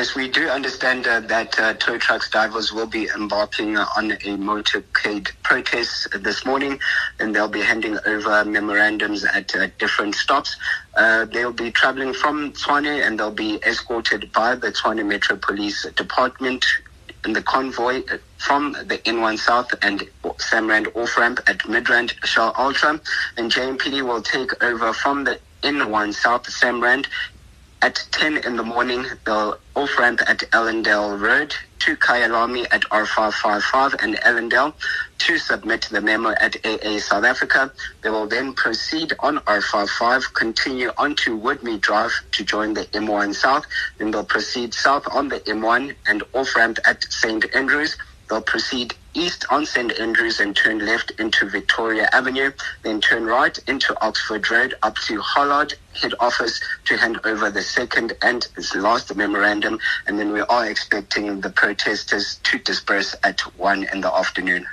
Yes, we do understand that tow trucks drivers will be embarking on a motorcade protest this morning, and they'll be handing over memorandums at different stops. They'll be traveling from Tshwane, and they'll be escorted by the Tshwane Metro Police Department in the convoy from the N1 South and Samrand off-ramp at Midrand Shaw Ultra, and JMPD will take over from the N1 South Samrand at 10 in the morning. They'll off-ramp at Ellendale Road to Kyalami at R555 and Ellendale to submit the memo at AA South Africa. They will then proceed on R55, continue onto Woodmead Drive to join the M1 South. Then they'll proceed south on the M1 and off-ramp at St. Andrews. They'll proceed east on St. Andrews and turn left into Victoria Avenue, then turn right into Oxford Road up to Hollard head office to hand over the second and last memorandum. And then we are expecting the protesters to disperse at 1 in the afternoon.